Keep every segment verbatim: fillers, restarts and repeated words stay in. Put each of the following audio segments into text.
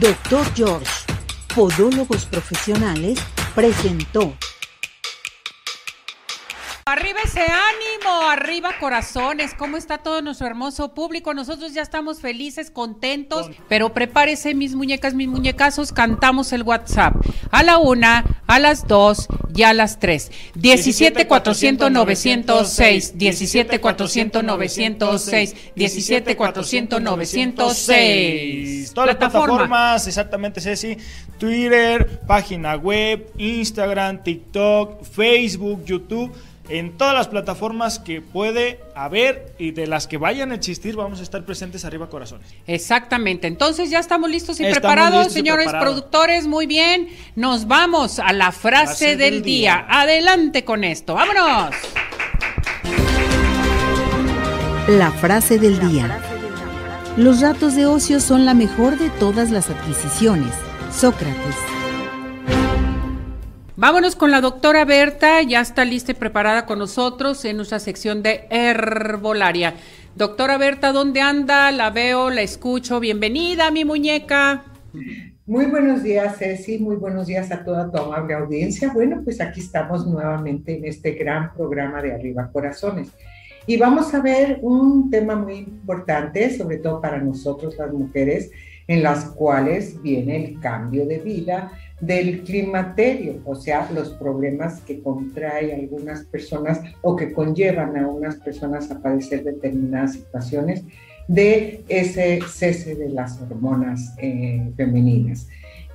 Doctor George, Podólogos Profesionales, presentó. Arriba ese ánimo, arriba corazones, ¿cómo está todo nuestro hermoso público? Nosotros ya estamos felices, contentos, pero prepárese mis muñecas, mis muñecazos, cantamos el WhatsApp a la una, a las dos y a las tres. diecisiete cuatrocientos novecientos seis, diecisiete cuatrocientos novecientos seis, diecisiete cuatrocientos novecientos seis. Todas las plataformas, exactamente Ceci, Twitter, página web, Instagram, TikTok, Facebook, YouTube. En todas las plataformas que puede haber y de las que vayan a existir, vamos a estar presentes arriba corazones. Exactamente, entonces ya estamos listos y estamos preparados, listos señores y preparado. Productores, muy bien. Nos vamos a la frase, frase del, del día. día. Adelante con esto, vámonos. La frase del día. Los ratos de ocio son la mejor de todas las adquisiciones. Sócrates. Vámonos con la doctora Berta, ya está lista y preparada con nosotros en nuestra sección de herbolaria. Doctora Berta, ¿dónde anda? La veo, la escucho. Bienvenida, mi muñeca. Muy buenos días, Ceci. Muy buenos días a toda tu amable audiencia. Bueno, pues aquí estamos nuevamente en este gran programa de Arriba Corazones. Y vamos a ver un tema muy importante, sobre todo para nosotros las mujeres, en las cuales viene el cambio de vida del climaterio, o sea, los problemas que contrae algunas personas o que conllevan a unas personas a padecer determinadas situaciones de ese cese de las hormonas eh, femeninas.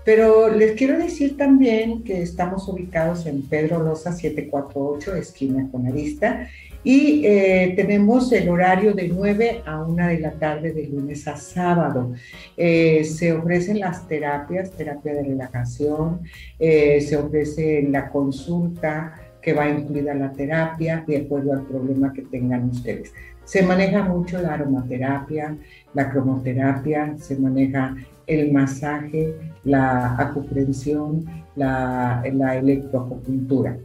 Pero les quiero decir también que estamos ubicados en Pedro Loza siete cuatro ocho, esquina con Arista, y eh, tenemos el horario de nueve a una de la tarde de lunes a sábado. Eh, se ofrecen las terapias, terapia de relajación, eh, se ofrece la consulta que va incluida la terapia de acuerdo al problema que tengan ustedes. Se maneja mucho la aromaterapia, la cromoterapia, se maneja el masaje, la acupunción, la, la electroacupuntura.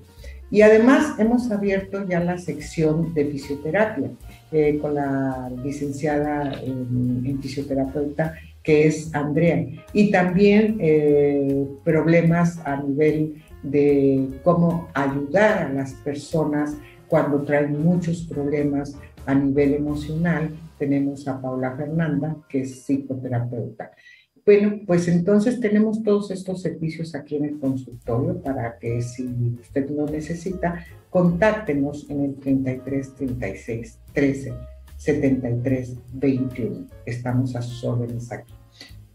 Y además hemos abierto ya la sección de fisioterapia eh, con la licenciada en, en fisioterapeuta que es Andrea. Y también eh, problemas a nivel de cómo ayudar a las personas cuando traen muchos problemas a nivel emocional. Tenemos a Paula Fernanda, que es psicoterapeuta. Bueno, pues entonces tenemos todos estos servicios aquí en el consultorio para que si usted lo necesita, contáctenos en el treinta y tres, treinta y seis, trece, setenta y tres, veintiuno. Estamos a sus órdenes aquí.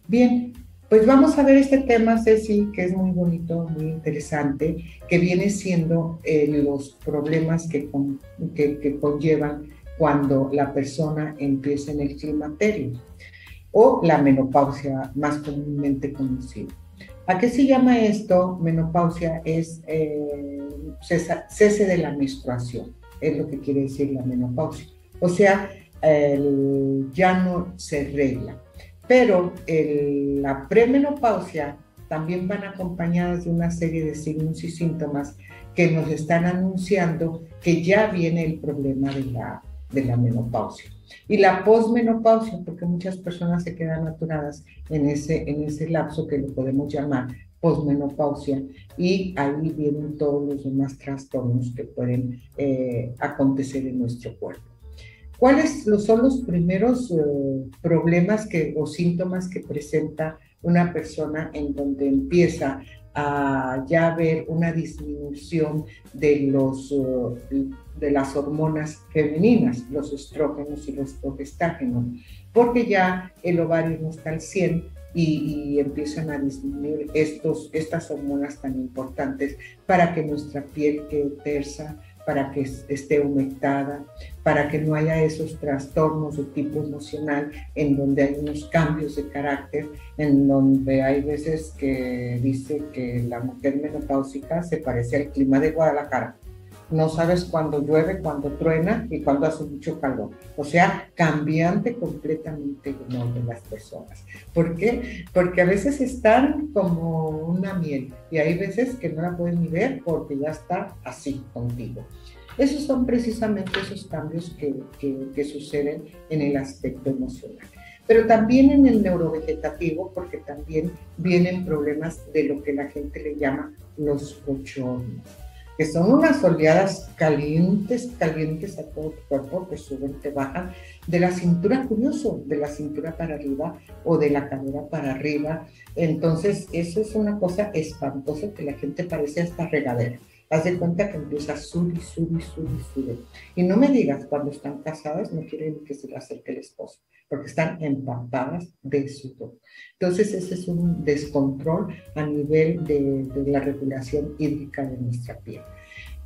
Bien, pues vamos a ver este tema, Ceci, que es muy bonito, muy interesante, que viene siendo eh, los problemas que, con, que, que conllevan cuando la persona empieza en el climaterio, o la menopausia más comúnmente conocida. ¿A qué se llama esto? Menopausia es eh, cesa, cese de la menstruación, es lo que quiere decir la menopausia. O sea, el, ya no se regla. Pero el, la premenopausia también van acompañadas de una serie de signos y síntomas que nos están anunciando que ya viene el problema de la, de la menopausia. Y la posmenopausia, porque muchas personas se quedan atoradas en ese, en ese lapso que lo podemos llamar posmenopausia, y ahí vienen todos los demás trastornos que pueden eh, acontecer en nuestro cuerpo. ¿Cuáles son los primeros eh, problemas que, o síntomas que presenta una persona en donde empieza a ya ver una disminución de, los, de las hormonas femeninas, los estrógenos y los progestágenos? Porque ya el ovario no está al cien y, y empiezan a disminuir estos, estas hormonas tan importantes para que nuestra piel quede tersa, para que esté humectada, para que no haya esos trastornos de tipo emocional en donde hay unos cambios de carácter, en donde hay veces que dice que la mujer menopáusica se parece al clima de Guadalajara. No sabes cuándo llueve, cuándo truena y cuándo hace mucho calor. O sea, cambiante completamente el humor de las personas. ¿Por qué? Porque a veces están como una miel y hay veces que no la puedes ni ver porque ya está así contigo. Esos son precisamente esos cambios que, que, que suceden en el aspecto emocional. pero también en el neurovegetativo, porque también vienen problemas de lo que la gente le llama los bochornos, que son unas oleadas calientes, calientes a todo tu cuerpo, que suben, te bajan, de la cintura, curioso, de la cintura para arriba o de la cadera para arriba. Entonces, eso es una cosa espantosa que la gente parece hasta regadera. Haz de cuenta que empieza a subir, subir, subir, subir. Y no me digas, cuando están casadas no quieren que se le acerque el esposo, porque están empapadas de sudor. Entonces, ese es un descontrol a nivel de, de la regulación hídrica de nuestra piel.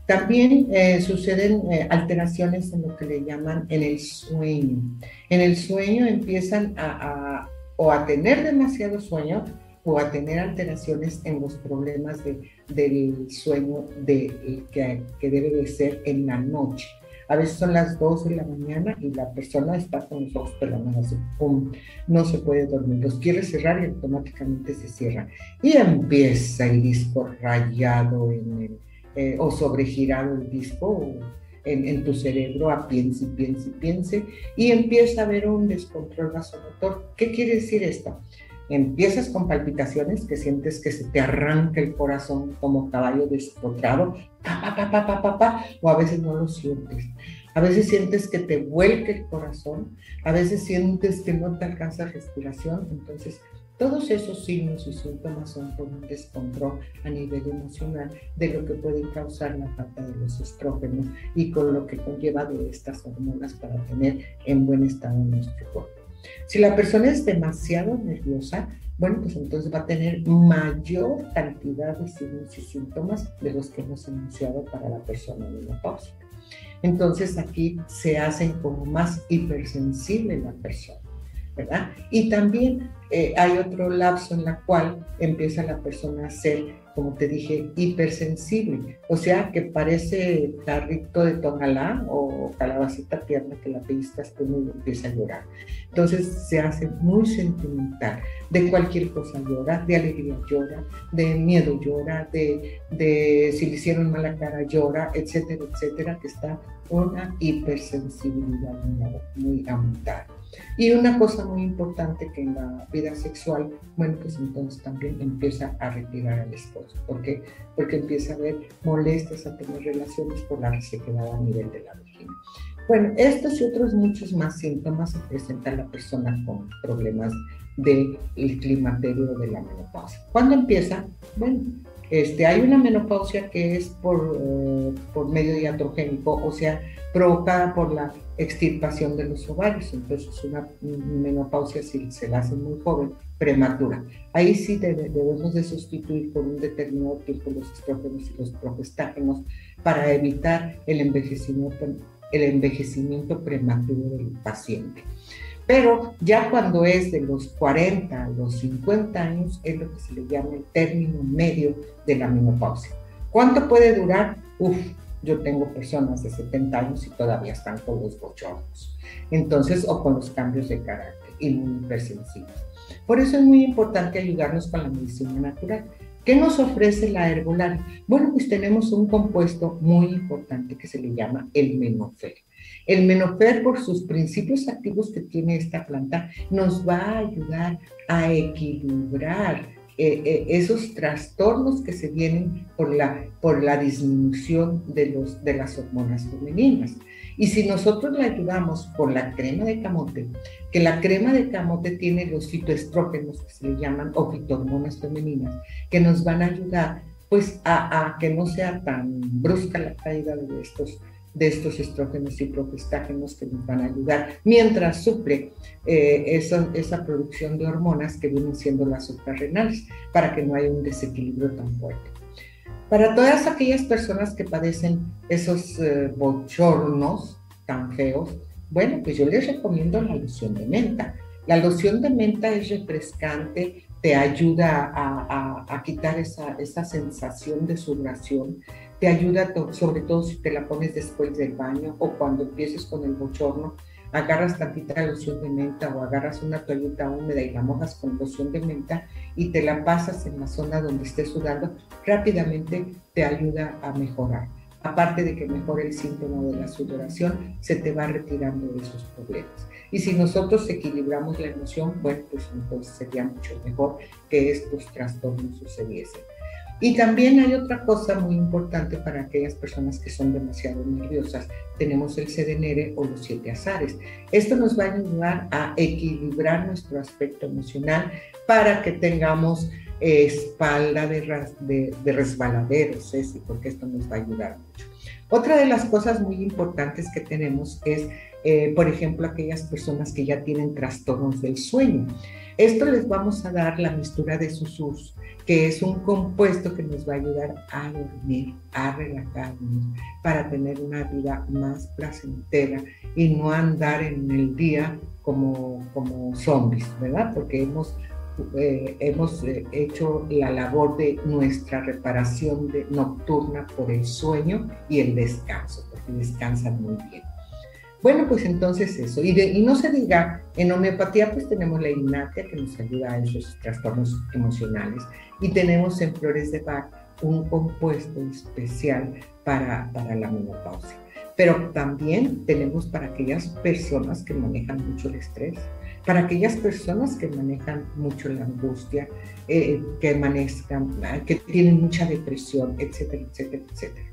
También eh, suceden eh, alteraciones en lo que le llaman en el sueño. En el sueño empiezan a, a, o a tener demasiado sueño, o a tener alteraciones en los problemas de, del sueño de, que, que debe de ser en la noche. A veces son las dos de la mañana y la persona está con los ojos pelonados, ¡pum!, no se puede dormir, los quiere cerrar y automáticamente se cierra. Y empieza el disco rayado en el, eh, o sobregirado el disco, o, En, en tu cerebro a piense, piense, piense, y empieza a haber un descontrol vasomotor. ¿Qué quiere decir esto? Empiezas con palpitaciones, que sientes que se te arranca el corazón como caballo despotrado, pa, pa, pa, pa, pa, pa, pa, o a veces no lo sientes. A veces sientes que te vuelca el corazón, a veces sientes que no te alcanza respiración. Entonces, todos esos signos y síntomas son por un descontrol a nivel emocional de lo que puede causar la falta de los estrógenos y con lo que conlleva de estas hormonas para tener en buen estado nuestro cuerpo. Si la persona es demasiado nerviosa, bueno, pues entonces va a tener mayor cantidad de signos y síntomas de los que hemos enunciado para la persona menopáusica. Entonces aquí se hacen como más hipersensible la persona, ¿verdad? Y también eh, hay otro lapso en la cual empieza la persona a ser, como te dije, hipersensible. O sea, que parece carrito de tonalá o calabacita tierna que la pistas tú y empieza a llorar. Entonces se hace muy sentimental. De cualquier cosa llora, de alegría llora, de miedo llora, de, de si le hicieron mala cara llora, etcétera, etcétera, que está una hipersensibilidad muy aumentada. Y una cosa muy importante, que en la vida sexual, bueno, pues entonces también empieza a retirar al esposo. ¿Por qué? Porque empieza a haber molestias a tener relaciones por la resequedad a nivel de la vagina. Bueno, estos y otros muchos más síntomas se presentan la persona con problemas del climaterio de la menopausia. ¿Cuándo empieza? Bueno, este, hay una menopausia que es por, eh, por medio iatrogénico, o sea, provocada por la extirpación de los ovarios. Entonces, una menopausia, si se la hace muy joven, prematura. Ahí sí debemos de sustituir por un determinado tiempo los estrógenos y los progestágenos para evitar el envejecimiento, el envejecimiento prematuro del paciente. Pero ya cuando es de los cuarenta a los cincuenta años, es lo que se le llama el término medio de la menopausia. ¿Cuánto puede durar? Uf, yo tengo personas de setenta años y todavía están con los bochornos. Entonces, o con los cambios de carácter y muy hipersensibles. Por eso es muy importante ayudarnos con la medicina natural. ¿Qué nos ofrece la herbolaria? Bueno, pues tenemos un compuesto muy importante que se le llama el menofel. El menofel, por sus principios activos que tiene esta planta, nos va a ayudar a equilibrar eh, eh, esos trastornos que se vienen por la, por la disminución de, los, de las hormonas femeninas. Y si nosotros la ayudamos con la crema de camote, que la crema de camote tiene los fitoestrógenos, que se le llaman, o fitohormonas femeninas, que nos van a ayudar pues a, a que no sea tan brusca la caída de estos de estos estrógenos y progestágenos, que nos van a ayudar, mientras suple eh, esa, esa producción de hormonas que vienen siendo las suprarrenales, para que no haya un desequilibrio tan fuerte. Para todas aquellas personas que padecen esos eh, bochornos tan feos, bueno, pues yo les recomiendo la loción de menta. La loción de menta es refrescante, te ayuda a, a, a quitar esa, esa sensación de sudoración, te ayuda sobre todo si te la pones después del baño o cuando empieces con el bochorno. Agarras tantita loción de menta o agarras una toallita húmeda y la mojas con loción de menta y te la pasas en la zona donde estés sudando, rápidamente te ayuda a mejorar. aparte de que mejore el síntoma de la sudoración, se te va retirando de esos problemas. Y si nosotros equilibramos la emoción, bueno, pues entonces sería mucho mejor que estos trastornos sucediesen. Y también hay otra cosa muy importante para aquellas personas que son demasiado nerviosas. Tenemos el sedenere o los siete azares. Esto nos va a ayudar a equilibrar nuestro aspecto emocional para que tengamos eh, espalda de, ras, de, de resbaladeros, Ceci, porque esto nos va a ayudar mucho. Otra de las cosas muy importantes que tenemos es, eh, por ejemplo, aquellas personas que ya tienen trastornos del sueño. Esto les vamos a dar la mistura de susurros, que es un compuesto que nos va a ayudar a dormir, a relajarnos, para tener una vida más placentera y no andar en el día como, como zombies, ¿verdad? Porque hemos, eh, hemos hecho la labor de nuestra reparación de, nocturna por el sueño y el descanso, porque descansan muy bien. Bueno, pues entonces eso. Y, de, y no se diga, en homeopatía pues tenemos la gimnasia que nos ayuda a esos trastornos emocionales y tenemos en Flores de Bach un compuesto especial para, para la menopausia. Pero también tenemos para aquellas personas que manejan mucho el estrés, para aquellas personas que manejan mucho la angustia, eh, que, manejan, que tienen mucha depresión, etcétera, etcétera, etcétera.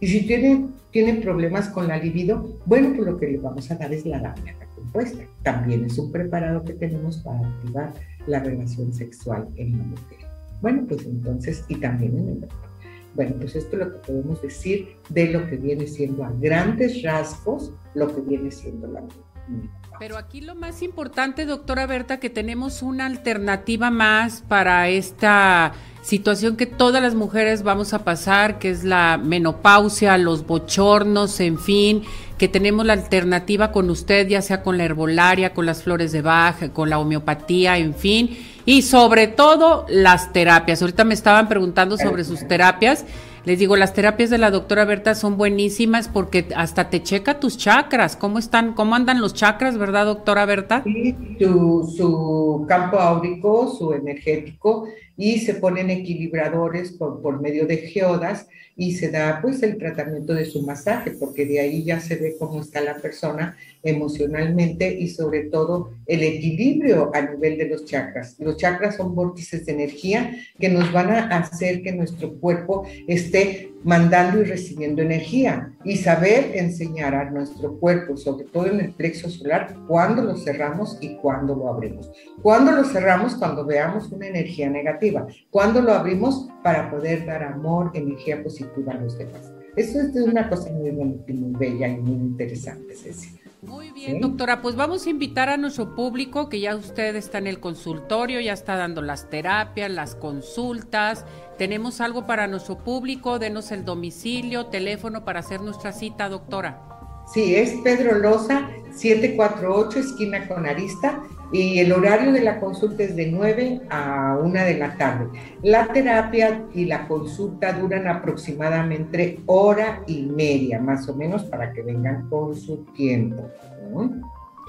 Y si tiene, tiene problemas con la libido, bueno, pues lo que le vamos a dar es la lámina compuesta. También es un preparado que tenemos para activar la relación sexual en la mujer. Bueno, pues entonces, y también en el hombre. Bueno, pues esto es lo que podemos decir de lo que viene siendo a grandes rasgos, lo que viene siendo la mujer. Pero aquí lo más importante, doctora Berta, que tenemos una alternativa más para esta situación que todas las mujeres vamos a pasar, que es la menopausia, los bochornos, en fin, que tenemos la alternativa con usted, ya sea con la herbolaria, con las Flores de Bach, con la homeopatía, en fin, y sobre todo las terapias. Ahorita me estaban preguntando sobre sus terapias. Les digo, las terapias de la doctora Berta son buenísimas porque hasta te checa tus chakras. ¿Cómo están? ¿Cómo andan los chakras, verdad, doctora Berta? Sí, su, su campo áurico, su energético, y se ponen equilibradores por, por medio de geodas y se da pues el tratamiento de su masaje, porque de ahí ya se ve cómo está la persona emocionalmente y sobre todo el equilibrio a nivel de los chakras. Los chakras son vórtices de energía que nos van a hacer que nuestro cuerpo esté mandando y recibiendo energía y saber enseñar a nuestro cuerpo, sobre todo en el plexo solar, cuándo lo cerramos y cuándo lo abrimos. Cuándo lo cerramos, cuando veamos una energía negativa. Cuándo lo abrimos, para poder dar amor, energía positiva a los demás. Eso es una cosa muy, muy bella y muy interesante, Ceci. Muy bien, ¿sí? Doctora, pues vamos a invitar a nuestro público, que ya usted está en el consultorio, ya está dando las terapias, las consultas. Tenemos algo para nuestro público, denos el domicilio, teléfono para hacer nuestra cita, doctora. Sí, es Pedro Loza, siete cuatro ocho, esquina con Arista, y el horario de la consulta es de nueve a una de la tarde. La terapia y la consulta duran aproximadamente hora y media, más o menos, para que vengan con su tiempo, ¿no?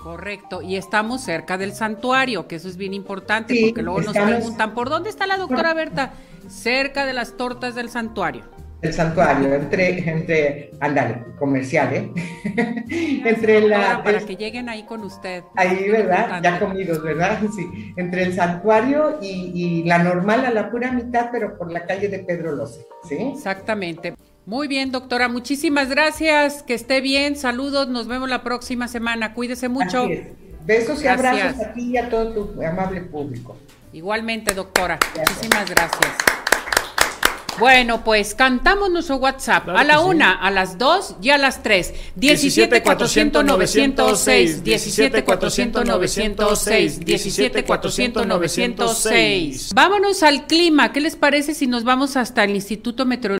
Correcto, y estamos cerca del santuario, que eso es bien importante, sí, porque luego estamos... nos preguntan, ¿por dónde está la doctora Berta? Cerca de las tortas del santuario. El santuario, entre, entre, ándale, comercial, ¿eh? Sí, entre la... Para el, que lleguen ahí con usted. Ahí, ¿verdad? Ya comidos, ¿verdad? Sí, entre el santuario y, y la normal a la pura mitad, pero por la calle de Pedro Loza, ¿sí? Exactamente. Muy bien, doctora, muchísimas gracias, que esté bien, saludos, nos vemos la próxima semana, cuídese mucho. Besos y gracias. Abrazos a ti y a todo tu amable público. Igualmente, doctora, gracias. Muchísimas gracias. Bueno, pues cantamos nuestro WhatsApp, claro, a la una, sí, a las dos y a las tres. diecisiete cuatrocientos novecientos seis, diecisiete cuatrocientos novecientos seis, diecisiete cuatrocientos novecientos seis. Vámonos al clima, ¿qué les parece si nos vamos hasta el Instituto Meteorológico?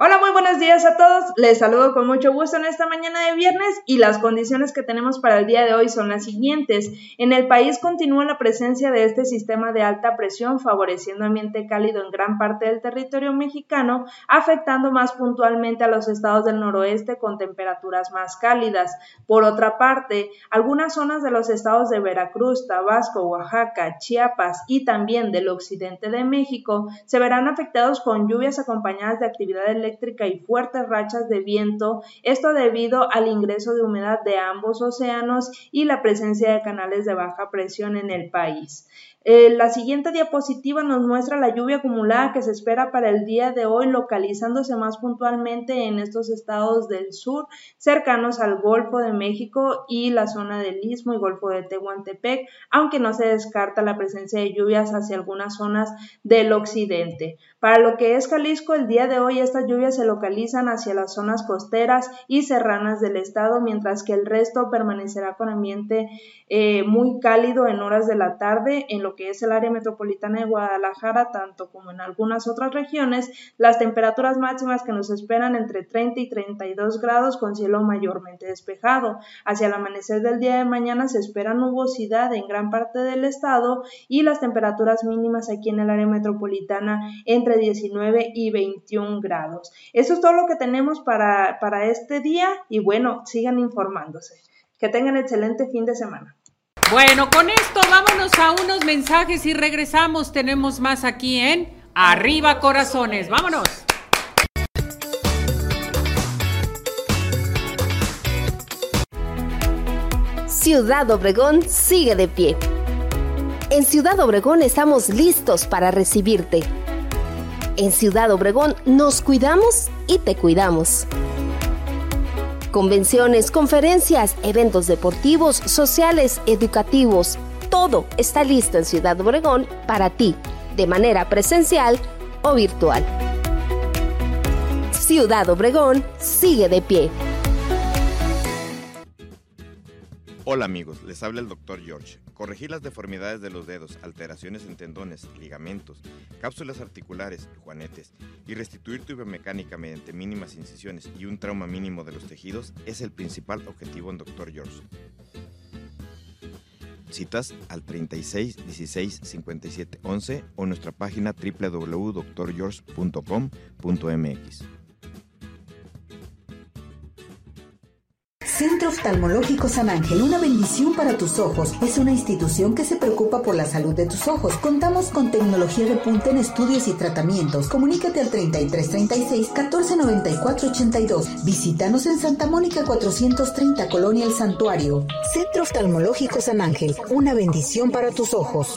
Hola, muy buenos días a todos. Les saludo con mucho gusto en esta mañana de viernes y las condiciones que tenemos para el día de hoy son las siguientes. En el país continúa la presencia de este sistema de alta presión favoreciendo ambiente cálido en gran parte del territorio mexicano, afectando más puntualmente a los estados del noroeste con temperaturas más cálidas. Por otra parte, algunas zonas de los estados de Veracruz, Tabasco, Oaxaca, Chiapas y también del occidente de México se verán afectados con lluvias acompañadas de actividades eléctricas eléctrica y fuertes rachas de viento, esto debido al ingreso de humedad de ambos océanos y la presencia de canales de baja presión en el país. Eh, la siguiente diapositiva nos muestra la lluvia acumulada que se espera para el día de hoy, localizándose más puntualmente en estos estados del sur, cercanos al Golfo de México y la zona del Istmo y Golfo de Tehuantepec, aunque no se descarta la presencia de lluvias hacia algunas zonas del occidente. Para lo que es Jalisco, el día de hoy estas lluvias se localizan hacia las zonas costeras y serranas del estado, mientras que el resto permanecerá con ambiente eh, muy cálido en horas de la tarde. En lo que es el área metropolitana de Guadalajara, tanto como en algunas otras regiones, las temperaturas máximas que nos esperan entre treinta y treinta y dos grados con cielo mayormente despejado. Hacia el amanecer del día de mañana se espera nubosidad en gran parte del estado y las temperaturas mínimas aquí en el área metropolitana entre diecinueve y veintiún grados. Eso es todo lo que tenemos para, para este día y bueno, sigan informándose. Que tengan excelente fin de semana. Bueno, con esto vámonos a unos mensajes y regresamos. Tenemos más aquí en Arriba Corazones. ¡Vámonos! Ciudad Obregón sigue de pie. En Ciudad Obregón estamos listos para recibirte. En Ciudad Obregón nos cuidamos y te cuidamos. Convenciones, conferencias, eventos deportivos, sociales, educativos, todo está listo en Ciudad Obregón para ti, de manera presencial o virtual. Ciudad Obregón sigue de pie. Hola amigos, les habla el Doctor George. Corregir las deformidades de los dedos, alteraciones en tendones, ligamentos, cápsulas articulares, juanetes y restituir tu biomecánica mediante mínimas incisiones y un trauma mínimo de los tejidos es el principal objetivo en Doctor George. Citas al treinta y seis dieciséis cincuenta y siete once o nuestra página doble u doble u doble u punto doctor george punto com punto m x. Centro Oftalmológico San Ángel, una bendición para tus ojos. Es una institución que se preocupa por la salud de tus ojos. Contamos con tecnología de punta en estudios y tratamientos. Comunícate al treinta y tres treinta y seis catorce noventa y cuatro ochenta y dos. Visítanos en Santa Mónica cuatrocientos treinta, Colonia El Santuario. Centro Oftalmológico San Ángel, una bendición para tus ojos.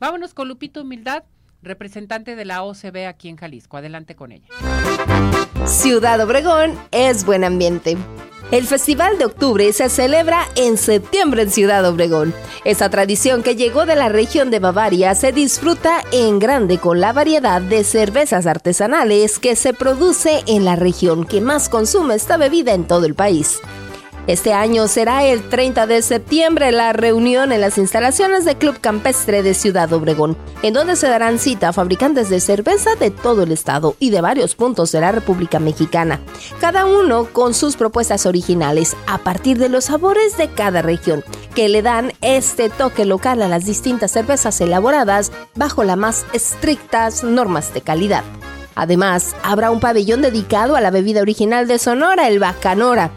Vámonos con Lupita Humildad, representante de la O C B aquí en Jalisco. Adelante con ella. Ciudad Obregón es buen ambiente. El Festival de Octubre se celebra en septiembre en Ciudad Obregón. Esta tradición que llegó de la región de Bavaria se disfruta en grande con la variedad de cervezas artesanales que se produce en la región que más consume esta bebida en todo el país. Este año será el treinta de septiembre la reunión en las instalaciones del Club Campestre de Ciudad Obregón, en donde se darán cita a fabricantes de cerveza de todo el estado y de varios puntos de la República Mexicana, cada uno con sus propuestas originales a partir de los sabores de cada región, que le dan este toque local a las distintas cervezas elaboradas bajo las más estrictas normas de calidad. Además, habrá un pabellón dedicado a la bebida original de Sonora, el Bacanora.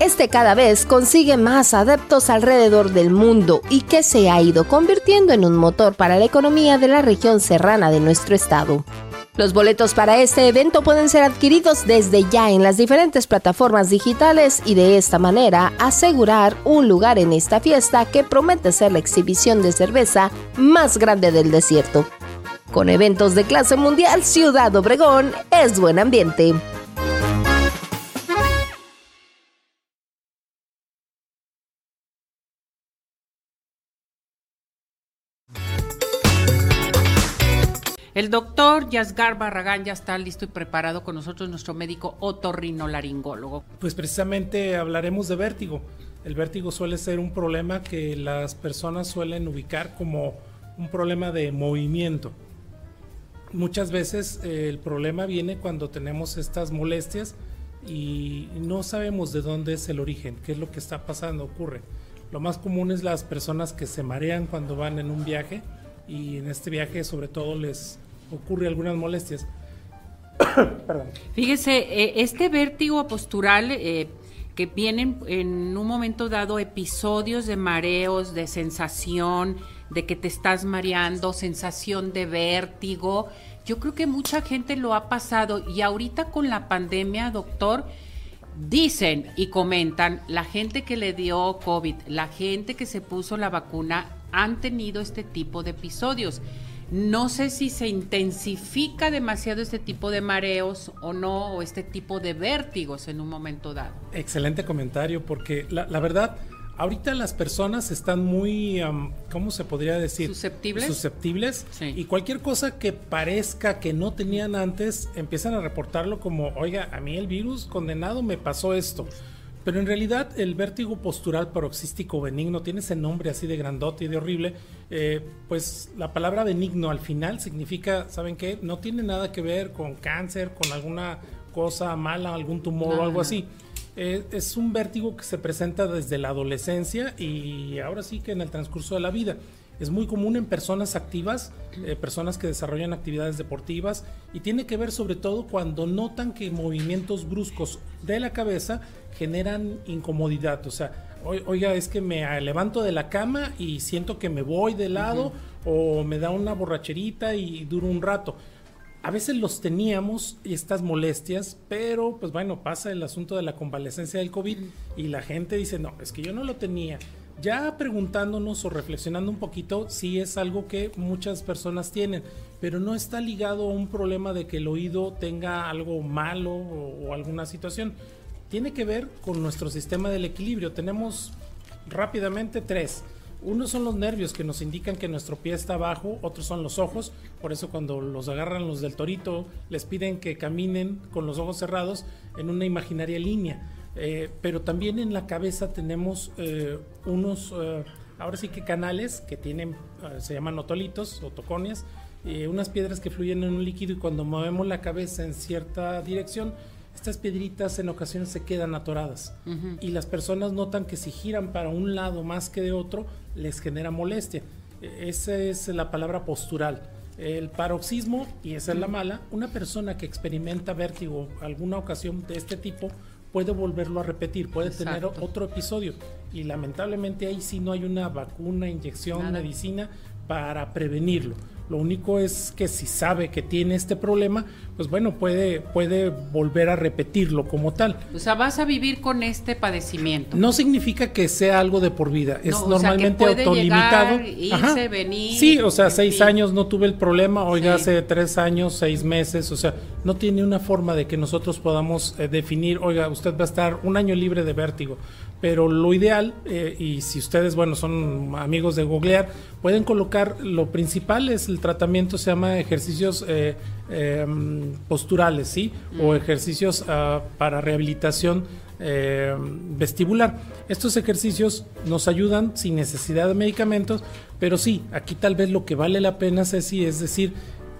Este cada vez consigue más adeptos alrededor del mundo y que se ha ido convirtiendo en un motor para la economía de la región serrana de nuestro estado. Los boletos para este evento pueden ser adquiridos desde ya en las diferentes plataformas digitales y de esta manera asegurar un lugar en esta fiesta que promete ser la exhibición de cerveza más grande del desierto. Con eventos de clase mundial, Ciudad Obregón es buen ambiente. El doctor Yasgar Barragán ya está listo y preparado con nosotros, nuestro médico otorrinolaringólogo. Pues precisamente hablaremos de vértigo. El vértigo suele ser un problema que las personas suelen ubicar como un problema de movimiento. Muchas veces eh, el problema viene cuando tenemos estas molestias y no sabemos de dónde es el origen, qué es lo que está pasando, ocurre. Lo más común es las personas que se marean cuando van en un viaje, y en este viaje sobre todo les ocurre algunas molestias. Perdón. Fíjese, eh, este vértigo postural eh, que vienen en un momento dado episodios de mareos, de sensación, de que te estás mareando, sensación de vértigo, yo creo que mucha gente lo ha pasado y ahorita con la pandemia, doctor, dicen y comentan, la gente que le dio COVID, la gente que se puso la vacuna, han tenido este tipo de episodios. No sé si se intensifica demasiado este tipo de mareos o no, o este tipo de vértigos en un momento dado. Excelente comentario, porque la, la verdad, ahorita las personas están muy, um, ¿cómo se podría decir? Susceptibles. Susceptibles, sí. Y cualquier cosa que parezca que no tenían antes, empiezan a reportarlo como, oiga, a mí el virus condenado me pasó esto. Pero en realidad el vértigo postural paroxístico benigno, tiene ese nombre así de grandote y de horrible, eh, pues la palabra benigno al final significa, ¿saben qué? No tiene nada que ver con cáncer, con alguna cosa mala, algún tumor no, o algo no. así. Eh, es un vértigo que se presenta desde la adolescencia y ahora sí que en el transcurso de la vida. Es muy común en personas activas, eh, personas que desarrollan actividades deportivas, y tiene que ver sobre todo cuando notan que movimientos bruscos de la cabeza generan incomodidad. O sea, o, oiga, es que me levanto de la cama y siento que me voy de lado, uh-huh. o me da una borracherita y duro un rato. A veces los teníamos estas molestias, pero pues bueno, pasa el asunto de la convalescencia del COVID y la gente dice, no, es que yo no lo tenía. Ya preguntándonos o reflexionando un poquito, sí es algo que muchas personas tienen, pero no está ligado a un problema de que el oído tenga algo malo o, o alguna situación. Tiene que ver con nuestro sistema del equilibrio. Tenemos rápidamente tres. Uno son los nervios que nos indican que nuestro pie está abajo, otros son los ojos, por eso cuando los agarran los del torito, les piden que caminen con los ojos cerrados en una imaginaria línea. Eh, pero también en la cabeza tenemos eh, unos, eh, ahora sí que canales que tienen, eh, se llaman otolitos, otoconias, eh, unas piedras que fluyen en un líquido y cuando movemos la cabeza en cierta dirección, estas piedritas en ocasiones se quedan atoradas. Uh-huh. Y las personas notan que si giran para un lado más que de otro, les genera molestia. Eh, esa es la palabra postural. El paroxismo, y esa es la mala, una persona que experimenta vértigo alguna ocasión de este tipo, puede volverlo a repetir, puede Exacto. tener otro episodio y lamentablemente ahí sí no hay una vacuna, inyección, Nada. medicina para prevenirlo. Lo único es que si sabe que tiene este problema, pues bueno, puede, puede volver a repetirlo como tal. O sea, vas a vivir con este padecimiento. No significa que sea algo de por vida, es no, normalmente o sea, autolimitado. Llegar, irse, Ajá. venir. Sí, o sea, seis fin. años no tuve el problema, oiga, sí. hace tres años, seis meses, o sea, no tiene una forma de que nosotros podamos eh, definir, oiga, usted va a estar un año libre de vértigo. Pero lo ideal, eh, y si ustedes, bueno, son amigos de googlear, pueden colocar, lo principal es el tratamiento, se llama ejercicios eh, eh, posturales, ¿sí? O ejercicios uh, para rehabilitación eh, vestibular. Estos ejercicios nos ayudan sin necesidad de medicamentos, pero sí, aquí tal vez lo que vale la pena, Ceci, es decir,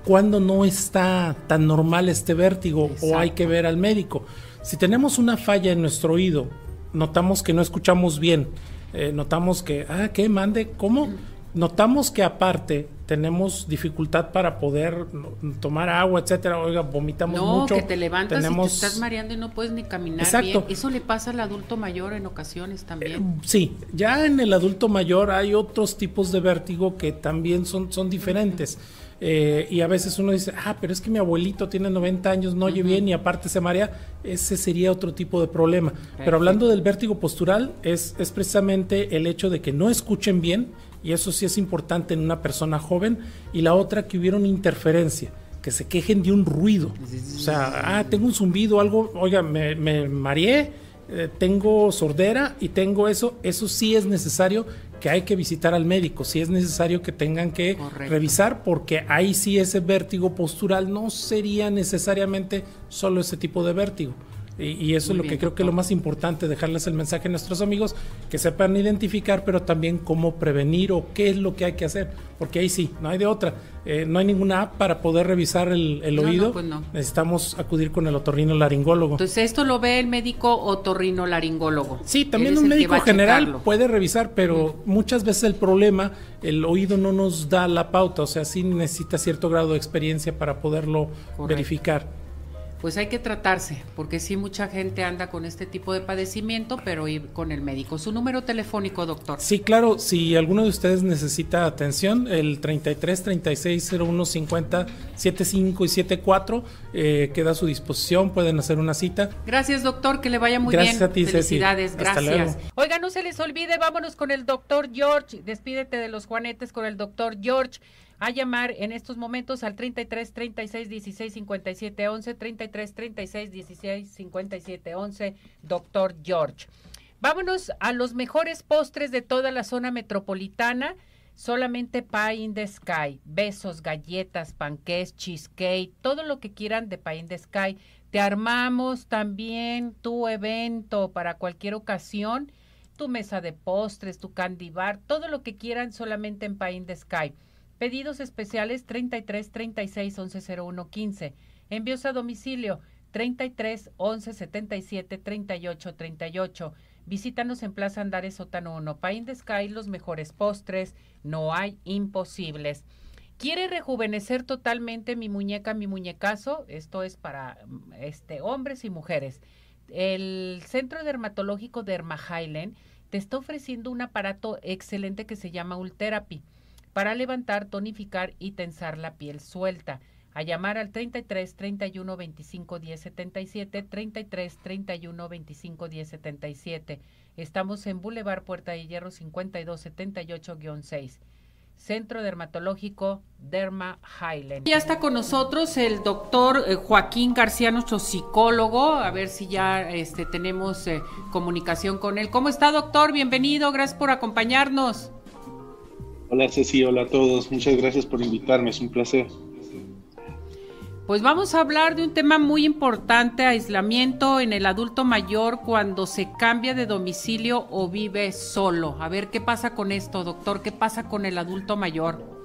cuando no está tan normal este vértigo Exacto. o hay que ver al médico. Si tenemos una falla en nuestro oído, notamos que no escuchamos bien, eh, notamos que, ah, ¿qué? Mande, ¿cómo? Notamos que aparte tenemos dificultad para poder tomar agua, etcétera, oiga, vomitamos no, mucho. No, que te levantas tenemos... y te estás mareando y no puedes ni caminar Exacto. bien. Eso le pasa al adulto mayor en ocasiones también. Eh, sí, ya en el adulto mayor hay otros tipos de vértigo que también son, son diferentes. Uh-huh. Eh, y a veces uno dice, ah, pero es que mi abuelito tiene noventa años, no oye uh-huh. bien y aparte se marea, ese sería otro tipo de problema. Perfecto. Pero hablando del vértigo postural, es, es precisamente el hecho de que no escuchen bien, y eso sí es importante en una persona joven. joven, y la otra que hubiera una interferencia, que se quejen de un ruido. O sea, ah, tengo un zumbido, algo, oiga, me, me mareé, eh, tengo sordera y tengo eso. Eso sí es necesario que hay que visitar al médico, sí es necesario que tengan que Correcto. revisar, porque ahí sí ese vértigo postural no sería necesariamente solo ese tipo de vértigo. Y, y eso Muy es lo bien, que creo doctor. que es lo más importante, dejarles el mensaje a nuestros amigos, que sepan identificar, pero también cómo prevenir o qué es lo que hay que hacer, porque ahí sí, no hay de otra, eh, no hay ninguna app para poder revisar el, el no, oído, no, pues no. necesitamos acudir con el otorrinolaringólogo. Entonces esto lo ve el médico otorrinolaringólogo. Sí, también un médico general puede revisar, pero uh-huh. muchas veces el problema, el oído no nos da la pauta, o sea, sí necesita cierto grado de experiencia para poderlo Correcto. verificar. Pues hay que tratarse, porque sí, mucha gente anda con este tipo de padecimiento, pero ir con el médico. ¿Su número telefónico, doctor? Sí, claro, si alguno de ustedes necesita atención, el treinta y tres, treinta y seis, cero uno, cincuenta, setenta y cinco y setenta y cuatro eh, queda a su disposición, pueden hacer una cita. Gracias, doctor, que le vaya muy bien. Gracias a ti, Felicidades, Ceci. Gracias. Oiga, no se les olvide, vámonos con el doctor George, despídete de los juanetes con el doctor George. A llamar en estos momentos al treinta y tres, treinta y seis, dieciséis, cincuenta y siete, once, treinta y tres, treinta y seis, dieciséis, cincuenta y siete, once, doctor George. Vámonos a los mejores postres de toda la zona metropolitana, solamente Pie in the Sky, besos, galletas, panqués, cheesecake, todo lo que quieran de Pie in the Sky. Te armamos también tu evento para cualquier ocasión, tu mesa de postres, tu candy bar, todo lo que quieran solamente en Pie in the Sky. Pedidos especiales treinta y tres, treinta y seis, once, cero uno, quince. Envíos a domicilio treinta y tres, once, setenta y siete, treinta y ocho, treinta y ocho. Visítanos en Plaza Andares, sótano uno. Pie in the Sky, los mejores postres. No hay imposibles. ¿Quiere rejuvenecer totalmente mi muñeca, mi muñecazo? Esto es para este, hombres y mujeres. El Centro Dermatológico Derma Highland te está ofreciendo un aparato excelente que se llama Ultherapy, para levantar, tonificar y tensar la piel suelta. A llamar al treinta y tres, treinta y uno, veinticinco, diez, setenta y siete, treinta y tres, treinta y uno, veinticinco, diez, setenta y siete. Estamos en Boulevard Puerta de Hierro cincuenta y dos, setenta y ocho, seis. Centro Dermatológico Derma Highland. Ya está con nosotros el doctor eh, Joaquín García, nuestro psicólogo. A ver si ya este, tenemos eh, comunicación con él. ¿Cómo está, doctor? Bienvenido, gracias por acompañarnos. Hola Ceci, hola a todos, muchas gracias por invitarme, es un placer. Pues vamos a hablar de un tema muy importante, aislamiento en el adulto mayor cuando se cambia de domicilio o vive solo. A ver, ¿qué pasa con esto, doctor? ¿Qué pasa con el adulto mayor?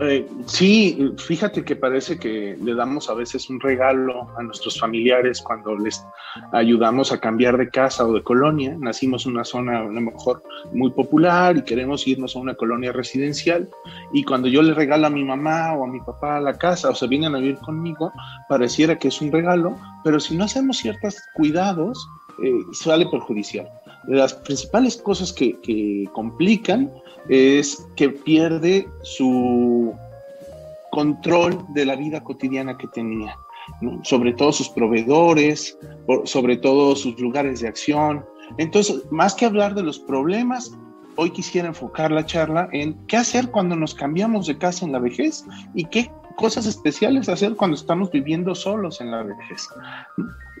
Eh, sí, fíjate que parece que le damos a veces un regalo a nuestros familiares cuando les ayudamos a cambiar de casa o de colonia. Nacimos en una zona a lo mejor muy popular y queremos irnos a una colonia residencial, y cuando yo le regalo a mi mamá o a mi papá la casa, o se vienen a vivir conmigo, pareciera que es un regalo, pero si no hacemos ciertos cuidados, eh, sale perjudicial. Las principales cosas que, que complican es que pierde su control de la vida cotidiana que tenía, ¿no? Sobre todo sus proveedores, por, sobre todo sus lugares de acción. Entonces, más que hablar de los problemas, hoy quisiera enfocar la charla en qué hacer cuando nos cambiamos de casa en la vejez y qué cosas especiales hacer cuando estamos viviendo solos en la vejez,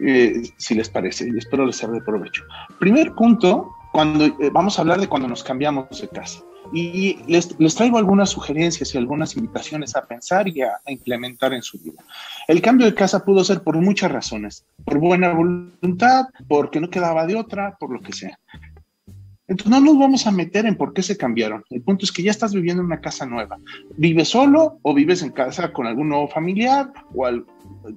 eh, si les parece, y espero les sea de provecho. Primer punto, cuando, eh, vamos a hablar de cuando nos cambiamos de casa. Y les, les traigo algunas sugerencias y algunas invitaciones a pensar y a, a implementar en su vida. El cambio de casa pudo ser por muchas razones, por buena voluntad, porque no quedaba de otra, por lo que sea. Entonces no nos vamos a meter en por qué se cambiaron. El punto es que ya estás viviendo en una casa nueva. Vives solo o vives en casa con algún nuevo familiar o al,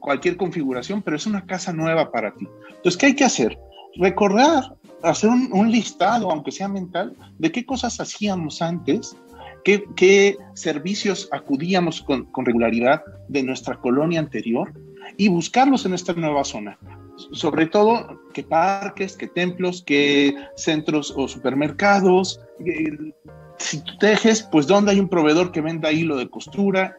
cualquier configuración, pero es una casa nueva para ti. Entonces, ¿qué hay que hacer? Recordar, hacer un, un listado, aunque sea mental, de qué cosas hacíamos antes, qué, qué servicios acudíamos con, con regularidad de nuestra colonia anterior y buscarlos en esta nueva zona. Sobre todo, qué parques, qué templos, qué centros o supermercados. Si tú tejes, pues dónde hay un proveedor que venda hilo de costura,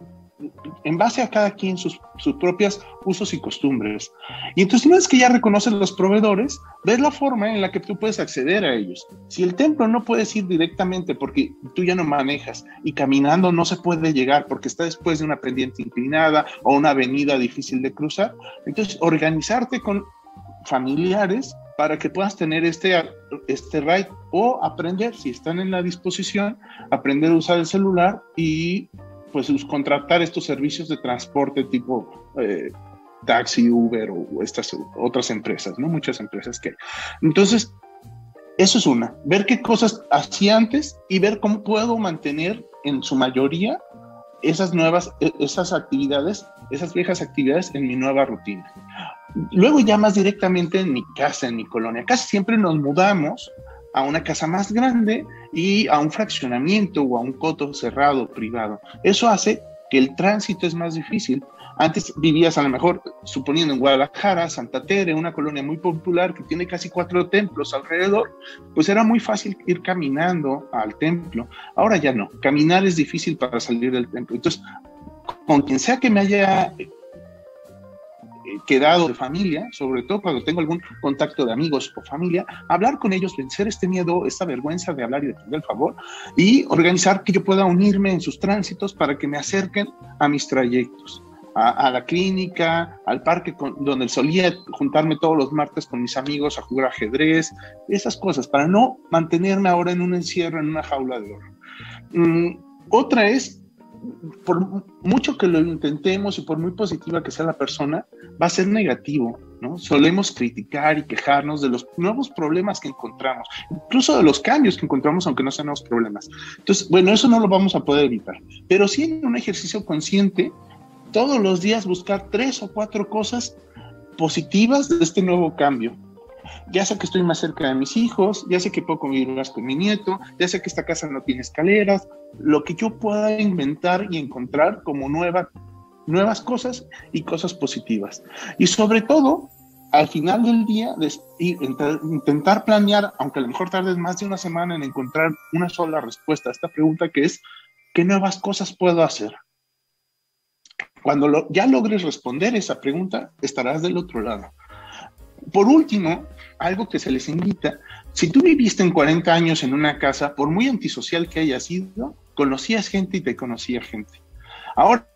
en base a cada quien sus, sus propios usos y costumbres. Y entonces, una vez que ya reconoces los proveedores, ves la forma en la que tú puedes acceder a ellos. Si el templo no puedes ir directamente porque tú ya no manejas y caminando no se puede llegar porque está después de una pendiente inclinada o una avenida difícil de cruzar, entonces organizarte con familiares para que puedas tener este, este ride, o aprender, si están en la disposición, aprender a usar el celular y pues contratar estos servicios de transporte tipo eh, taxi, Uber o estas otras empresas, ¿no? Muchas empresas que hay. Entonces, eso es una, ver qué cosas hacía antes y ver cómo puedo mantener en su mayoría esas nuevas, esas actividades, esas viejas actividades en mi nueva rutina. Luego ya más directamente en mi casa, en mi colonia, casi siempre nos mudamos a una casa más grande y a un fraccionamiento o a un coto cerrado, privado. Eso hace que el tránsito es más difícil. Antes vivías a lo mejor, suponiendo en Guadalajara, Santa Tere, una colonia muy popular que tiene casi cuatro templos alrededor, pues era muy fácil ir caminando al templo. Ahora ya no, caminar es difícil para salir del templo. Entonces, con quien sea que me haya quedado de familia, sobre todo cuando tengo algún contacto de amigos o familia, hablar con ellos, vencer este miedo, esta vergüenza de hablar y de pedir el favor, y organizar que yo pueda unirme en sus tránsitos para que me acerquen a mis trayectos, a, a la clínica, al parque con, donde solía juntarme todos los martes con mis amigos a jugar ajedrez, esas cosas, para no mantenerme ahora en un encierro, en una jaula de oro. Mm, otra es, por mucho que lo intentemos y por muy positiva que sea la persona, va a ser negativo, ¿no? Solemos criticar y quejarnos de los nuevos problemas que encontramos, incluso de los cambios que encontramos, aunque no sean nuevos problemas. Entonces, bueno, eso no lo vamos a poder evitar, pero sí en un ejercicio consciente, todos los días buscar tres o cuatro cosas positivas de este nuevo cambio. Ya sé que estoy más cerca de mis hijos, ya sé que puedo convivir más con mi nieto, ya sé que esta casa no tiene escaleras, lo que yo pueda inventar y encontrar como nueva, nuevas cosas y cosas positivas. Y sobre todo, al final del día, des, intentar planear, aunque a lo mejor tardes más de una semana en encontrar una sola respuesta a esta pregunta, que es, ¿qué nuevas cosas puedo hacer? Cuando lo, ya logres responder esa pregunta, estarás del otro lado. Por último, algo que se les invita, si tú viviste en cuarenta años en una casa, por muy antisocial que hayas sido, conocías gente y te conocía gente. Ahora,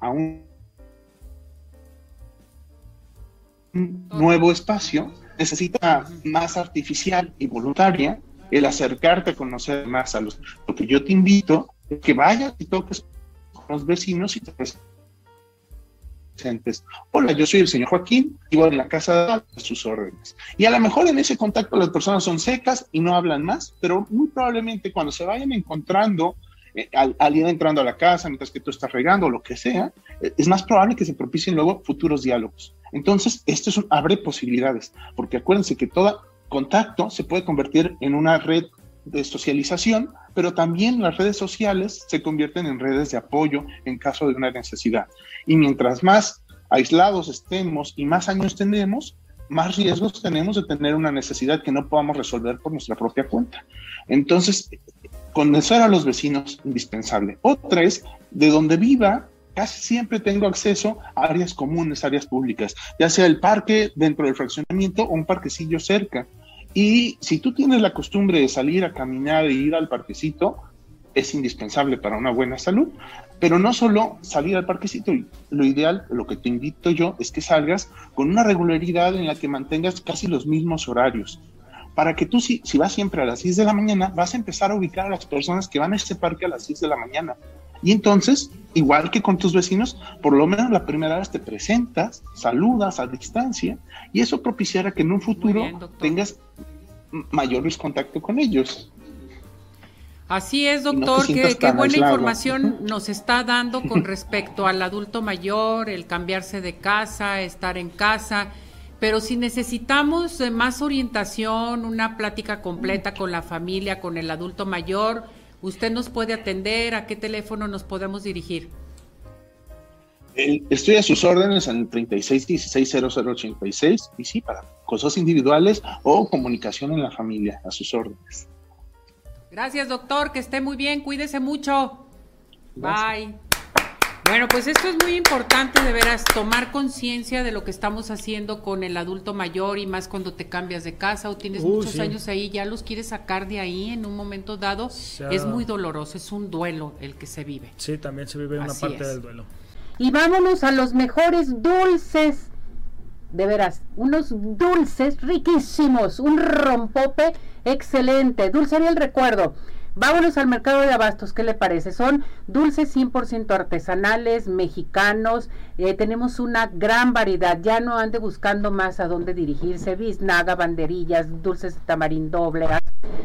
a un nuevo espacio, necesita más artificial y voluntaria el acercarte a conocer más a los... Lo que yo te invito es que vayas y toques con los vecinos y te presentes. Hola, yo soy el señor Joaquín, vivo en la casa de sus órdenes. Y a lo mejor en ese contacto las personas son secas y no hablan más, pero muy probablemente cuando se vayan encontrando, eh, al, al ir entrando a la casa, mientras que tú estás regando o lo que sea, eh, es más probable que se propicien luego futuros diálogos. Entonces, esto es un, abre posibilidades, porque acuérdense que todo contacto se puede convertir en una red de socialización, pero también las redes sociales se convierten en redes de apoyo en caso de una necesidad. Y mientras más aislados estemos y más años tenemos, más riesgos tenemos de tener una necesidad que no podamos resolver por nuestra propia cuenta. Entonces, conocer a los vecinos, indispensable. Otra es, de donde viva, casi siempre tengo acceso a áreas comunes, áreas públicas, ya sea el parque dentro del fraccionamiento o un parquecillo cerca. Y si tú tienes la costumbre de salir a caminar e ir al parquecito, es indispensable para una buena salud. Pero no solo salir al parquecito, lo ideal, lo que te invito yo, es que salgas con una regularidad en la que mantengas casi los mismos horarios. Para que tú, si, si vas siempre a las seis de la mañana, vas a empezar a ubicar a las personas que van a este parque a las seis de la mañana. Y entonces, igual que con tus vecinos, por lo menos la primera vez te presentas, saludas a distancia, y eso propiciará que en un futuro bien, tengas mayores contactos con ellos. Así es, doctor, no que, qué buena aislado. Información nos está dando con respecto al adulto mayor, el cambiarse de casa, estar en casa, pero si necesitamos más orientación, una plática completa con la familia, con el adulto mayor, ¿usted nos puede atender? ¿A qué teléfono nos podemos dirigir? Estoy a sus órdenes en el treinta y seis dieciséis cero cero ochenta y seis y sí, para cosas individuales o comunicación en la familia, a sus órdenes. Gracias, doctor, que esté muy bien, cuídese mucho. Gracias. Bye. Bueno, pues esto es muy importante, de veras, tomar conciencia de lo que estamos haciendo con el adulto mayor, y más cuando te cambias de casa o tienes uh, muchos sí. años ahí, ya los quieres sacar de ahí en un momento dado, o sea, es muy doloroso, es un duelo el que se vive. Sí, también se vive una Así parte es. del duelo. Y vámonos a los mejores dulces, de veras, unos dulces riquísimos, un rompope excelente, dulcería El Recuerdo. Vámonos al mercado de abastos, ¿qué le parece? Son dulces cien por ciento artesanales, mexicanos, eh, tenemos una gran variedad, ya no ande buscando más a dónde dirigirse, biznaga, banderillas, dulces de tamarín doble,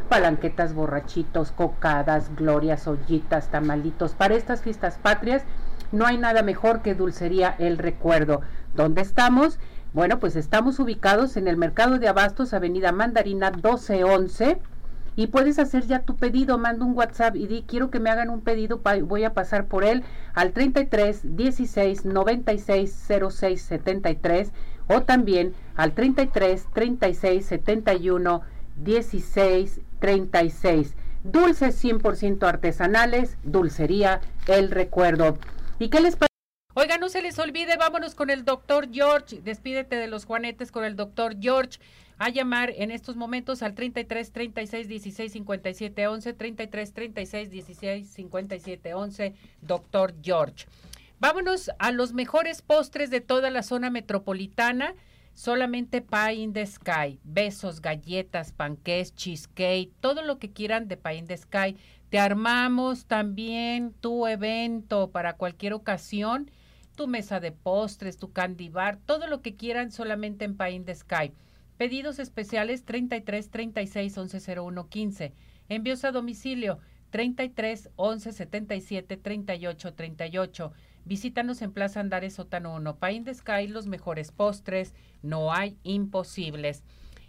palanquetas, borrachitos, cocadas, glorias, ollitas, tamalitos. Para estas fiestas patrias no hay nada mejor que Dulcería El Recuerdo. ¿Dónde estamos? Bueno, pues estamos ubicados en el mercado de abastos, avenida Mandarina doce once, y puedes hacer ya tu pedido. Manda un WhatsApp y di: quiero que me hagan un pedido, pa, voy a pasar por él al treinta y tres dieciséis noventa y seis cero seis setenta y tres, o también al treinta y tres treinta y seis setenta y uno dieciséis treinta y seis. Dulces cien por ciento artesanales, Dulcería El Recuerdo. ¿Y qué les parece? Oiga, no se les olvide, vámonos con el doctor George. Despídete de los juanetes con el doctor George. A llamar en estos momentos al treinta y tres treinta y seis dieciséis cincuenta y siete once, treinta y tres treinta y seis dieciséis cincuenta y siete once, doctor George. Vámonos a los mejores postres de toda la zona metropolitana. Solamente Pie in the Sky, besos, galletas, panqués, cheesecake, todo lo que quieran de Pie in the Sky. Te armamos también tu evento para cualquier ocasión, tu mesa de postres, tu candy bar, todo lo que quieran solamente en Pie in the Sky. Pedidos especiales treinta y tres treinta y seis once cero uno quince. Envíos a domicilio treinta y tres once setenta y siete treinta y ocho treinta y ocho. Visítanos en Plaza Andares, sótano uno. Pie in the Sky, los mejores postres, no hay imposibles.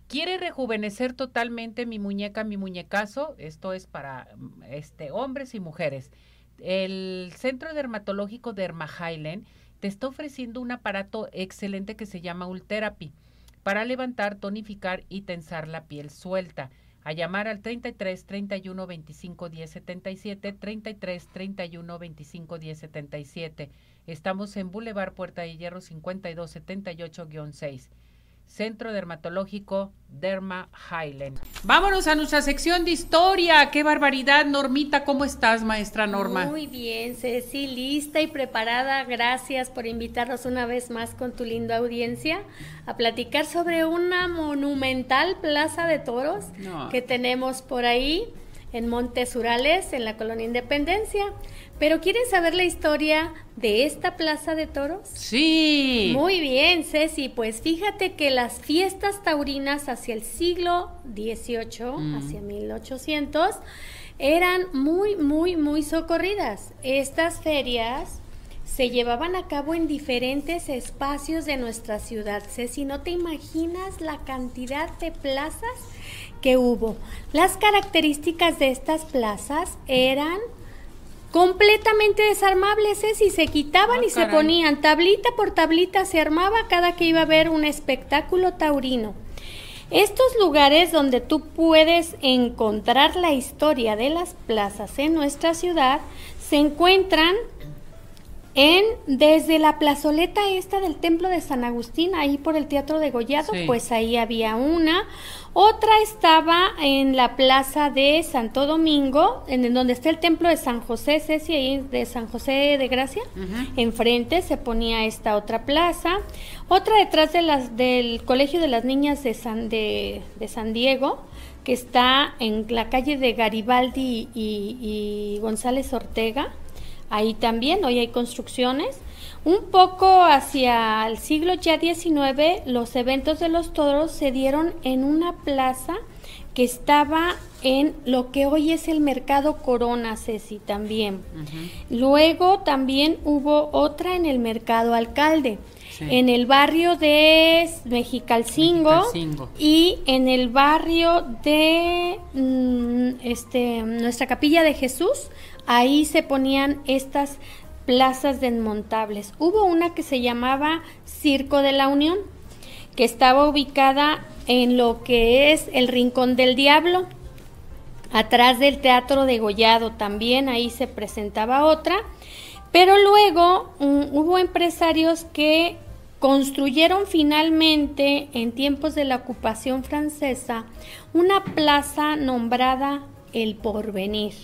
¿Quiere rejuvenecer totalmente mi muñeca, mi muñecazo? Esto es para este, hombres y mujeres. El Centro Dermatológico Derma Highland te está ofreciendo un aparato excelente que se llama Ultherapy, para levantar, tonificar y tensar la piel suelta. A llamar al treinta y tres treinta y uno veinticinco diez setenta y siete, treinta y tres treinta y uno veinticinco diez setenta y siete. Estamos en Boulevard Puerta de Hierro cincuenta y dos setenta y ocho guion seis. Centro Dermatológico Derma Highland. Vámonos a nuestra sección de historia. ¡Qué barbaridad! Normita, ¿cómo estás, maestra Norma? Muy bien, Ceci, lista y preparada. Gracias por invitarnos una vez más con tu linda audiencia a platicar sobre una monumental plaza de toros no. que tenemos por ahí en Montes Urales, en la colonia Independencia. ¿Pero quieren saber la historia de esta plaza de toros? ¡Sí! Muy bien, Ceci. Pues fíjate que las fiestas taurinas hacia el siglo dieciocho, mm. hacia mil ochocientos, eran muy, muy, muy socorridas. Estas ferias se llevaban a cabo en diferentes espacios de nuestra ciudad, Ceci. ¿No te imaginas la cantidad de plazas que hubo? Las características de estas plazas eran completamente desarmables, Ceci. Se quitaban oh, y caray. se ponían tablita por tablita, se armaba cada que iba a haber un espectáculo taurino. Estos lugares donde tú puedes encontrar la historia de las plazas en nuestra ciudad se encuentran en desde la plazoleta esta del Templo de San Agustín, ahí por el Teatro de Gollado, sí. pues ahí había una. Otra estaba en la plaza de Santo Domingo, en donde está el templo de San José, Ceci, ahí de San José de Gracia. Uh-huh. Enfrente se ponía esta otra plaza. Otra detrás de las, del Colegio de las Niñas de San, de, de San Diego, que está en la calle de Garibaldi y, y González Ortega. Ahí también, hoy hay construcciones. Un poco hacia el siglo ya diecinueve, los eventos de los toros se dieron en una plaza que estaba en lo que hoy es el Mercado Corona, Ceci, también. Uh-huh. Luego también hubo otra en el Mercado Alcalde, sí. en el barrio de Mexicalcingo, Mexicalcingo. y en el barrio de mm, este, Nuestra Capilla de Jesús. Ahí se ponían estas plazas desmontables. Hubo una que se llamaba Circo de la Unión, que estaba ubicada en lo que es el Rincón del Diablo, atrás del Teatro de Gollado también, ahí se presentaba otra. Pero luego um, hubo empresarios que construyeron finalmente, en tiempos de la ocupación francesa, una plaza nombrada El Porvenir.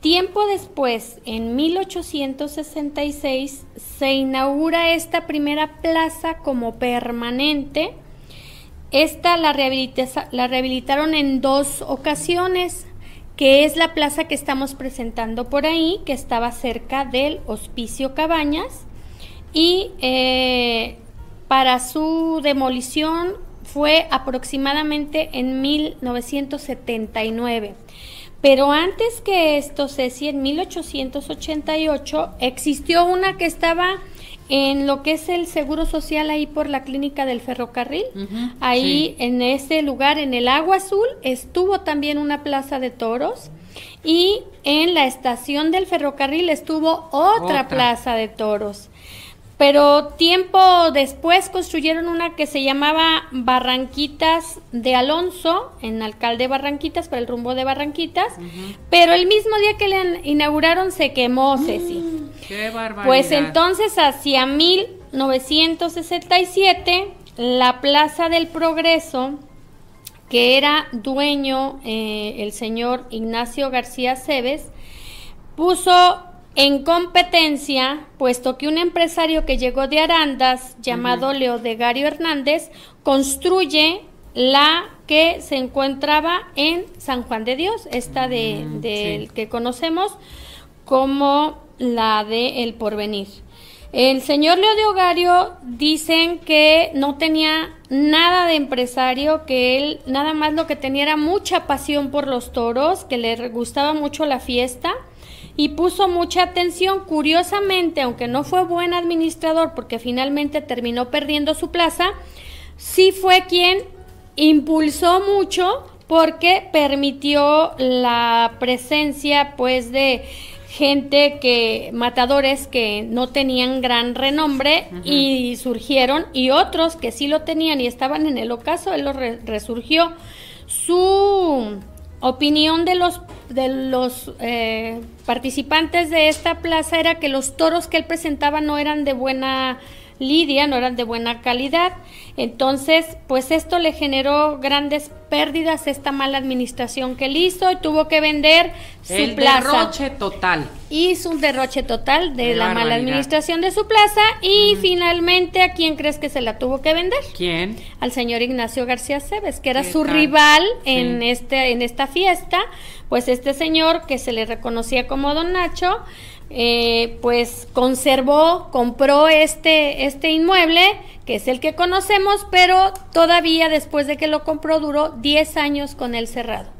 Tiempo después, en mil ochocientos sesenta y seis, se inaugura esta primera plaza como permanente. Esta la, rehabilita- la rehabilitaron en dos ocasiones, que es la plaza que estamos presentando por ahí, que estaba cerca del Hospicio Cabañas, y eh, para su demolición fue aproximadamente en mil novecientos setenta y nueve. Pero antes que esto, Ceci, en mil ochocientos ochenta y ocho existió una que estaba en lo que es el Seguro Social, ahí por la clínica del ferrocarril, uh-huh, ahí sí. En ese lugar, en el Agua Azul, estuvo también una plaza de toros, y en la estación del ferrocarril estuvo otra, otra. plaza de toros. Pero tiempo después construyeron una que se llamaba Barranquitas de Alonso, en Alcalde Barranquitas, para el rumbo de Barranquitas, uh-huh, pero el mismo día que la inauguraron se quemó, Ceci. Uh, ¡Qué barbaridad! Pues entonces, hacia mil novecientos sesenta y siete, la Plaza del Progreso, que era dueño eh, el señor Ignacio García Cebes, puso en competencia, puesto que un empresario que llegó de Arandas, llamado, uh-huh, Leodegario Hernández, construye la que se encontraba en San Juan de Dios, esta de, uh-huh, de sí. que conocemos como la de El Porvenir. El señor Leodegario, dicen que no tenía nada de empresario, que él nada más lo que tenía era mucha pasión por los toros, que le gustaba mucho la fiesta, y puso mucha atención. Curiosamente, aunque no fue buen administrador, porque finalmente terminó perdiendo su plaza, sí fue quien impulsó mucho, porque permitió la presencia, pues, de gente que, matadores que no tenían gran renombre, uh-huh, y surgieron, y otros que sí lo tenían y estaban en el ocaso, él los re- resurgió. Su opinión de los de los eh, participantes de esta plaza era que los toros que él presentaba no eran de buena lidia, no eran de buena calidad. Entonces, pues esto le generó grandes pérdidas, esta mala administración que él hizo, y tuvo que vender su el plaza. Derroche total. Hizo un derroche total de la, la mala administración de su plaza, y uh-huh, finalmente, ¿a quién crees que se la tuvo que vender? ¿Quién? Al señor Ignacio García Cebes, que era su tal? rival sí. en este en esta fiesta. Pues este señor, que se le reconocía como Don Nacho, Eh, pues conservó, compró este, este inmueble, que es el que conocemos, pero todavía después de que lo compró duró diez años con él cerrado.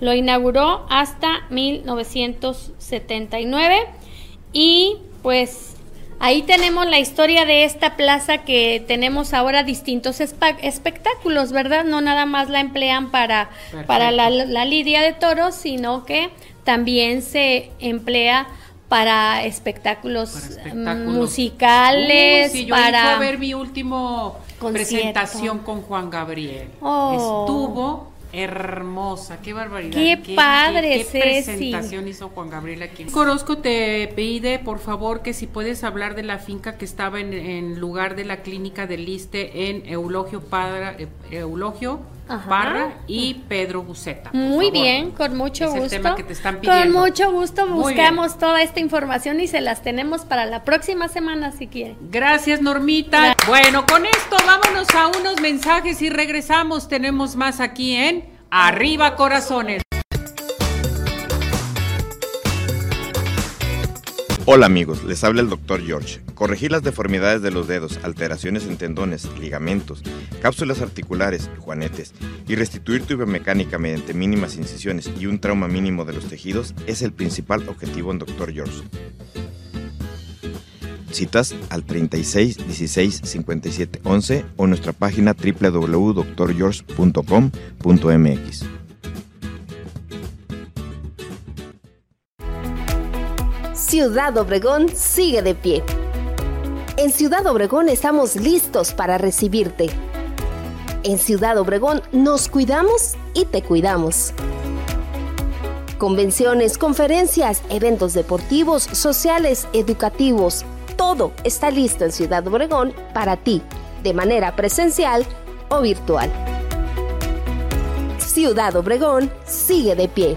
Lo inauguró hasta mil novecientos setenta y nueve, y pues ahí tenemos la historia de esta plaza, que tenemos ahora distintos espa- espectáculos, ¿verdad? No nada más la emplean para, para la, la lidia de toros, sino que también se emplea para espectáculos, para espectáculos. musicales. Uy, sí, yo para hice a ver mi último concierto. Presentación con Juan Gabriel. Oh. Estuvo hermosa, qué barbaridad. Qué, qué padre, qué, qué presentación hizo Juan Gabriel aquí. Corozco te pide, por favor, que si puedes hablar de la finca que estaba en, en lugar de la clínica del Issste, en Eulogio Parra, Eulogio Ajá. Parra y Pedro Buceta. Muy favor. bien, con mucho es gusto. Es el tema que te están pidiendo. Con mucho gusto buscamos toda esta información y se las tenemos para la próxima semana, si quieren. Gracias, Normita. Gracias. Bueno, con esto vámonos a unos mensajes y regresamos. Tenemos más aquí en Arriba Corazones. Hola amigos, les habla el doctor George. Corregir las deformidades de los dedos, alteraciones en tendones, ligamentos, cápsulas articulares y juanetes, y restituir tu biomecánica mediante mínimas incisiones y un trauma mínimo de los tejidos es el principal objetivo en doctor George. Citas al treinta y seis dieciséis cincuenta y siete once o nuestra página doble u doble u doble u punto doctor george punto com punto m x. Ciudad Obregón sigue de pie. En Ciudad Obregón estamos listos para recibirte. En Ciudad Obregón nos cuidamos y te cuidamos. Convenciones, conferencias, eventos deportivos, sociales, educativos. Todo está listo en Ciudad Obregón para ti, de manera presencial o virtual. Ciudad Obregón sigue de pie.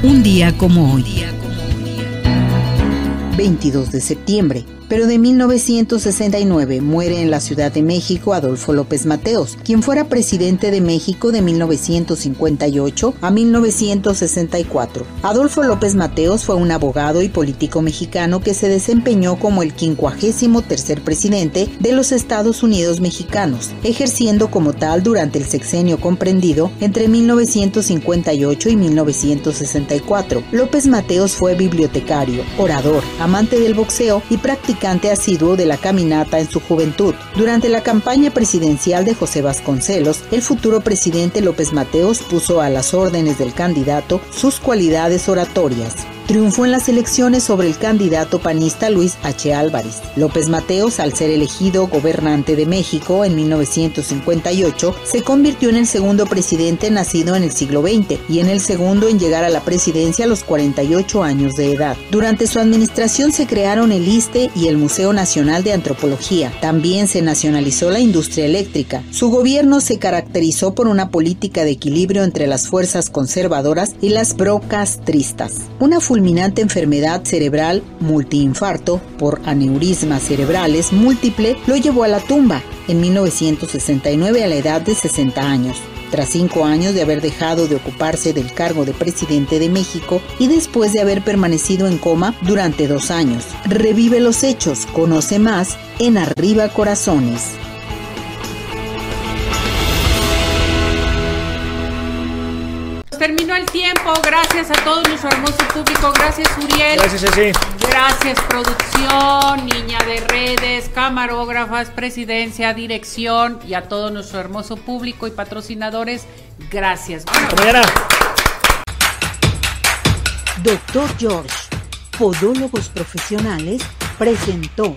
Un día como hoy, veintidós de septiembre, pero de mil novecientos sesenta y nueve, muere en la Ciudad de México Adolfo López Mateos, quien fuera presidente de México de mil novecientos cincuenta y ocho a mil novecientos sesenta y cuatro. Adolfo López Mateos fue un abogado y político mexicano que se desempeñó como el quincuagésimo tercer presidente de los Estados Unidos mexicanos, ejerciendo como tal durante el sexenio comprendido entre mil novecientos cincuenta y ocho y mil novecientos sesenta y cuatro. López Mateos fue bibliotecario, orador, amante del boxeo y practicante asiduo de la caminata en su juventud. Durante la campaña presidencial de José Vasconcelos, el futuro presidente López Mateos puso a las órdenes del candidato sus cualidades oratorias. Triunfó en las elecciones sobre el candidato panista Luis H. Álvarez. López Mateos, al ser elegido gobernante de México en mil novecientos cincuenta y ocho, se convirtió en el segundo presidente nacido en el siglo veinte y en el segundo en llegar a la presidencia a los cuarenta y ocho años de edad. Durante su administración se crearon el ISSSTE y el Museo Nacional de Antropología. También se nacionalizó la industria eléctrica. Su gobierno se caracterizó por una política de equilibrio entre las fuerzas conservadoras y las procastristas. Una fulminante enfermedad cerebral, multiinfarto por aneurismas cerebrales múltiple, lo llevó a la tumba en mil novecientos sesenta y nueve a la edad de sesenta años. Tras cinco años de haber dejado de ocuparse del cargo de presidente de México y después de haber permanecido en coma durante dos años. Revive los hechos, conoce más en Arriba Corazones. Terminó el tiempo, gracias a todo nuestro hermoso público, gracias Uriel. Gracias, Ceci. Gracias producción, niña de redes, camarógrafas, presidencia, dirección y a todo nuestro hermoso público y patrocinadores, gracias. Hasta mañana. Doctor George, Podólogos Profesionales, presentó